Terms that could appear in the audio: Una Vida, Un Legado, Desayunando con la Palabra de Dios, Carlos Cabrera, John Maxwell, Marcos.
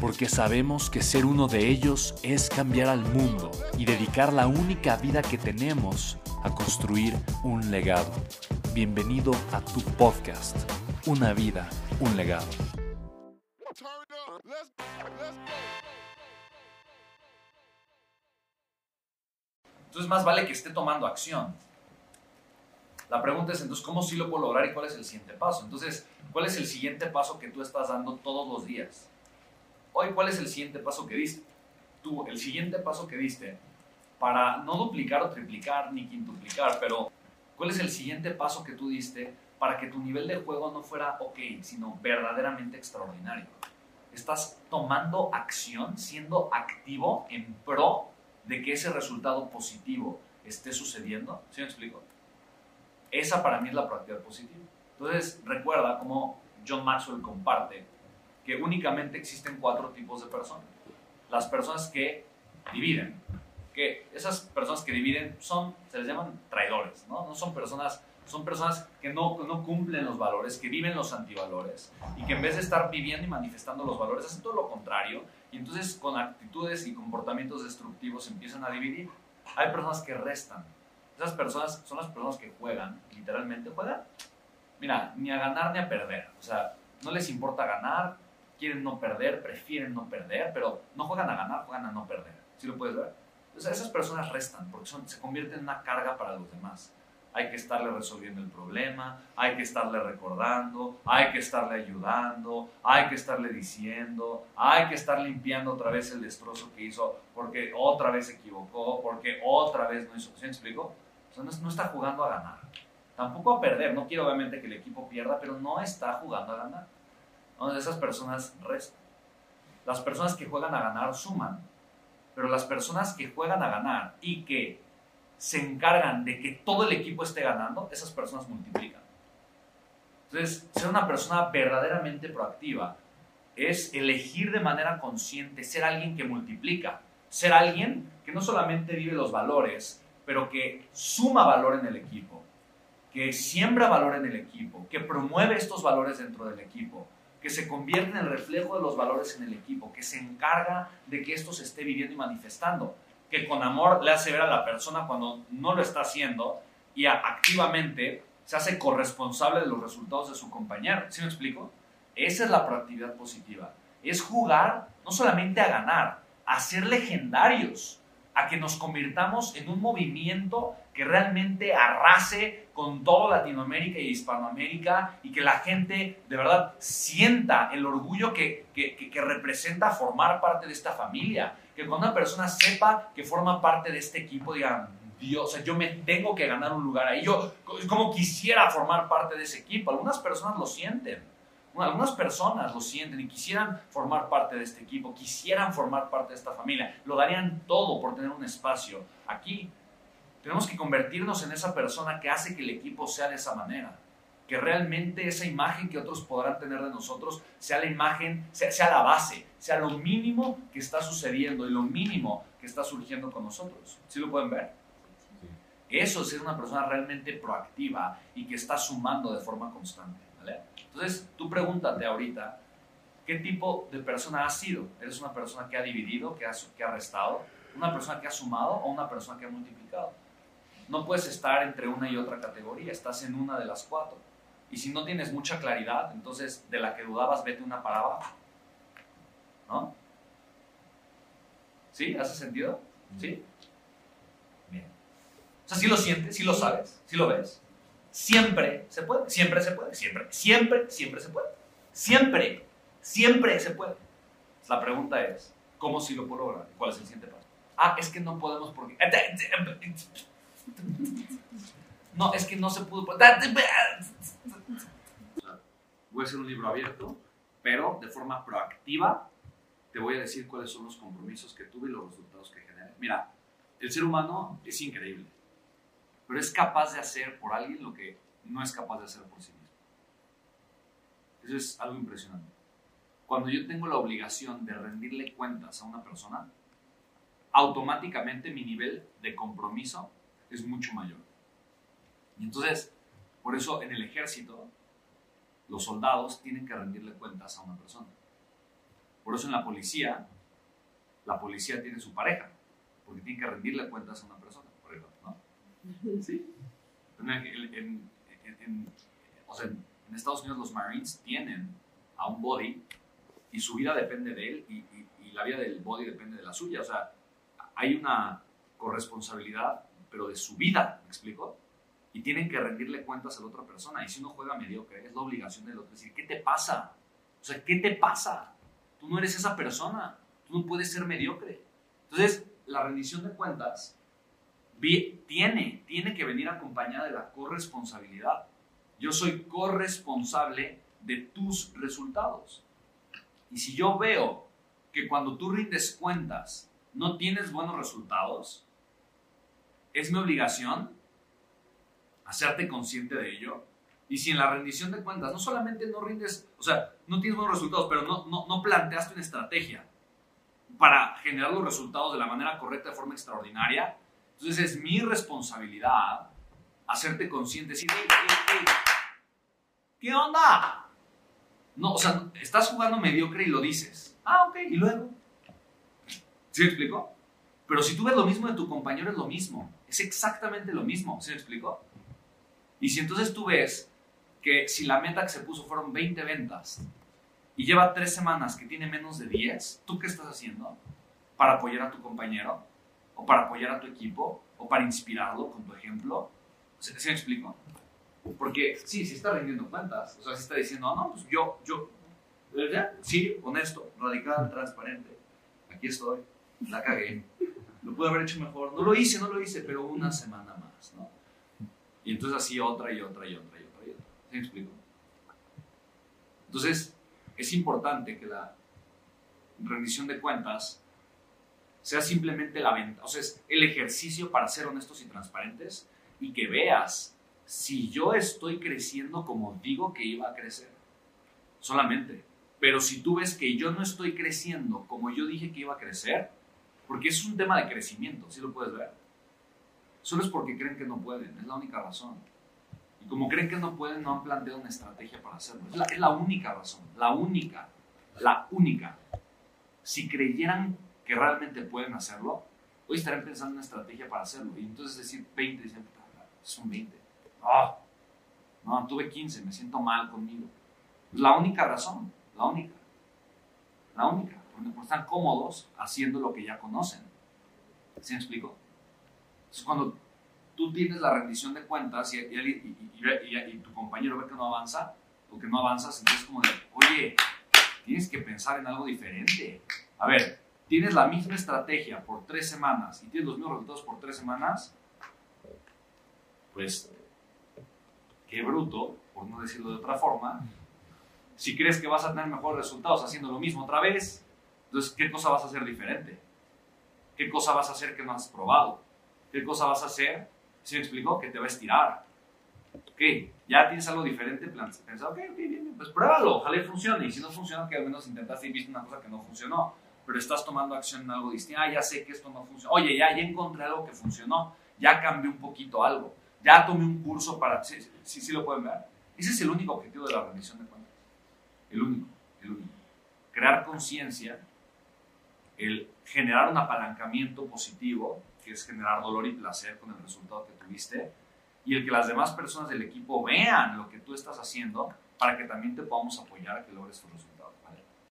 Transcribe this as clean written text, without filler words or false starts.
Porque sabemos que ser uno de ellos es cambiar al mundo y dedicar la única vida que tenemos a construir un legado. Bienvenido a tu podcast, Una Vida, Un Legado. Entonces más vale que esté tomando acción. La pregunta es entonces, ¿cómo sí lo puedo lograr y cuál es el siguiente paso? Entonces, ¿cuál es el siguiente paso que tú estás dando todos los días? Hoy, ¿cuál es el siguiente paso que diste? Tú, el siguiente paso que diste, para no duplicar o triplicar ni quintuplicar, pero ¿cuál es el siguiente paso que tú diste para que tu nivel de juego no fuera ok, sino verdaderamente extraordinario? Estás tomando acción, siendo activo en pro de que ese resultado positivo esté sucediendo. ¿Sí me explico? Esa para mí es la práctica positiva. Entonces, recuerda cómo John Maxwell comparte que únicamente existen 4 tipos de personas. Las personas que dividen, que esas personas que dividen se les llaman traidores, ¿no? No son personas que no cumplen los valores, que viven los antivalores y que en vez de estar viviendo y manifestando los valores hacen todo lo contrario y entonces con actitudes y comportamientos destructivos empiezan a dividir. Hay personas que restan. Esas personas son las personas que juegan, literalmente juegan. Mira, ni a ganar ni a perder, o sea, no les importa ganar. Quieren no perder, prefieren no perder, pero no juegan a ganar, juegan a no perder. ¿Sí lo puedes ver? O sea, esas personas restan porque se convierten en una carga para los demás. Hay que estarle resolviendo el problema, hay que estarle recordando, hay que estarle ayudando, hay que estarle diciendo, hay que estar limpiando otra vez el destrozo que hizo porque otra vez se equivocó, porque otra vez no hizo. ¿Sí me explico? O sea, no está jugando a ganar, tampoco a perder. No quiero obviamente que el equipo pierda, pero no está jugando a ganar. Entonces esas personas restan. Las personas que juegan a ganar suman, pero las personas que juegan a ganar y que se encargan de que todo el equipo esté ganando, esas personas multiplican. Entonces, ser una persona verdaderamente proactiva es elegir de manera consciente ser alguien que multiplica, ser alguien que no solamente vive los valores, pero que suma valor en el equipo, que siembra valor en el equipo, que promueve estos valores dentro del equipo, que se convierte en el reflejo de los valores en el equipo, que se encarga de que esto se esté viviendo y manifestando, que con amor le hace ver a la persona cuando no lo está haciendo y activamente se hace corresponsable de los resultados de su compañero. ¿Sí me explico? Esa es la proactividad positiva. Es jugar no solamente a ganar, a ser legendarios, a que nos convirtamos en un movimiento que realmente arrase con toda Latinoamérica y Hispanoamérica y que la gente de verdad sienta el orgullo que representa formar parte de esta familia. Que cuando una persona sepa que forma parte de este equipo, digan, Dios, o sea, yo me tengo que ganar un lugar ahí. Yo como quisiera formar parte de ese equipo. Algunas personas lo sienten. Algunas personas lo sienten y quisieran formar parte de este equipo, quisieran formar parte de esta familia. Lo darían todo por tener un espacio aquí. Tenemos que convertirnos en esa persona que hace que el equipo sea de esa manera. Que realmente esa imagen que otros podrán tener de nosotros sea la imagen, sea la base, sea lo mínimo que está sucediendo y lo mínimo que está surgiendo con nosotros. ¿Sí lo pueden ver? Sí. Eso es ser una persona realmente proactiva y que está sumando de forma constante, ¿vale? Entonces, tú pregúntate ahorita, ¿qué tipo de persona has sido? ¿Eres una persona que ha dividido, que ha restado? ¿Una persona que ha sumado o una persona que ha multiplicado? No puedes estar entre una y otra categoría, estás en una de las 4. Y si no tienes mucha claridad, entonces de la que dudabas, vete una para abajo. ¿No? ¿Sí? ¿Hace sentido? ¿Sí? O sea, si lo sientes, si lo sabes, si lo ves, siempre se puede, siempre se puede, siempre se puede, siempre se puede. La pregunta es, ¿cómo sí lo puedo lograr? ¿Cuál es el siguiente paso? Ah, es que no podemos porque... No, es que no se pudo... Voy a hacer un libro abierto, pero de forma proactiva te voy a decir cuáles son los compromisos que tuve y los resultados que generé. Mira, el ser humano es increíble, pero es capaz de hacer por alguien lo que no es capaz de hacer por sí mismo. Eso es algo impresionante. Cuando yo tengo la obligación de rendirle cuentas a una persona, automáticamente mi nivel de compromiso es mucho mayor. Y entonces, por eso en el ejército, los soldados tienen que rendirle cuentas a una persona. Por eso en la policía tiene su pareja, porque tiene que rendirle cuentas a una persona, por ejemplo, ¿no? Sí. En Estados Unidos los Marines tienen a un body y su vida depende de él y la vida del body depende de la suya. O sea, hay una corresponsabilidad, pero de su vida, ¿me explico? Y tienen que rendirle cuentas a la otra persona. Y si uno juega mediocre, es la obligación del otro decir, ¿qué te pasa? O sea, ¿qué te pasa? Tú no eres esa persona. Tú no puedes ser mediocre. Entonces, la rendición de cuentas tiene que venir acompañada de la corresponsabilidad. Yo soy corresponsable de tus resultados. Y si yo veo que cuando tú rindes cuentas no tienes buenos resultados, es mi obligación hacerte consciente de ello. Y si en la rendición de cuentas no solamente no rindes, o sea, no tienes buenos resultados, pero no planteaste una estrategia para generar los resultados de la manera correcta, de forma extraordinaria, entonces es mi responsabilidad hacerte consciente, decir, hey, ¿qué onda? No, o sea, estás jugando mediocre y lo dices. Ah, ok, y luego. ¿Sí me explico? Pero si tú ves lo mismo de tu compañero, es lo mismo. Es exactamente lo mismo. ¿Sí me explico? Y si entonces tú ves que si la meta que se puso fueron 20 ventas y lleva 3 semanas que tiene menos de 10, ¿tú qué estás haciendo para apoyar a tu compañero? ¿O para apoyar a tu equipo? ¿O para inspirarlo con tu ejemplo? ¿Sí me explico? Porque sí está rindiendo cuentas. O sea, sí está diciendo, no, pues yo, ¿verdad? Sí, honesto, radical, transparente. Aquí estoy, la cagué. Lo pude haber hecho mejor. No lo hice, pero una semana más, ¿no? Y entonces así otra. ¿Sí me explico? Entonces, es importante que la rendición de cuentas sea simplemente la venta. O sea, es el ejercicio para ser honestos y transparentes y que veas si yo estoy creciendo como digo que iba a crecer. Solamente. Pero si tú ves que yo no estoy creciendo como yo dije que iba a crecer, porque es un tema de crecimiento, ¿sí lo puedes ver? Solo es porque creen que no pueden, es la única razón. Y como creen que no pueden, no han planteado una estrategia para hacerlo. Es la única razón, la única. Si creyeran que realmente pueden hacerlo, hoy estarían pensando en una estrategia para hacerlo. Y entonces decir 20, dicen, son 20. Oh, no, tuve 15, me siento mal conmigo. Es la única razón, la única. Porque están cómodos haciendo lo que ya conocen. ¿Sí me explico? Es cuando tú tienes la rendición de cuentas y tu compañero ve que no avanza o que no avanzas, entonces es como de, oye, tienes que pensar en algo diferente. A ver, tienes la misma estrategia por 3 semanas y tienes los mismos resultados por 3 semanas, pues, qué bruto, por no decirlo de otra forma, si crees que vas a tener mejores resultados haciendo lo mismo otra vez, entonces, ¿qué cosa vas a hacer diferente? ¿Qué cosa vas a hacer que no has probado? ¿Qué cosa vas a hacer? ¿Sí me explicó? Que te va a estirar. Ok, ya tienes algo diferente, pensado, ok, bien, pues pruébalo, ojalá funcione. Y si no funciona, que al menos intentaste y viste una cosa que no funcionó, pero estás tomando acción en algo distinto. Ah, ya sé que esto no funciona. Oye, ya encontré algo que funcionó, ya cambié un poquito algo, ya tomé un curso para... Sí, lo pueden ver. Ese es el único objetivo de la rendición de cuentas. El único. Crear conciencia, el generar un apalancamiento positivo, que es generar dolor y placer con el resultado que tuviste, y el que las demás personas del equipo vean lo que tú estás haciendo para que también te podamos apoyar a que logres tus resultados.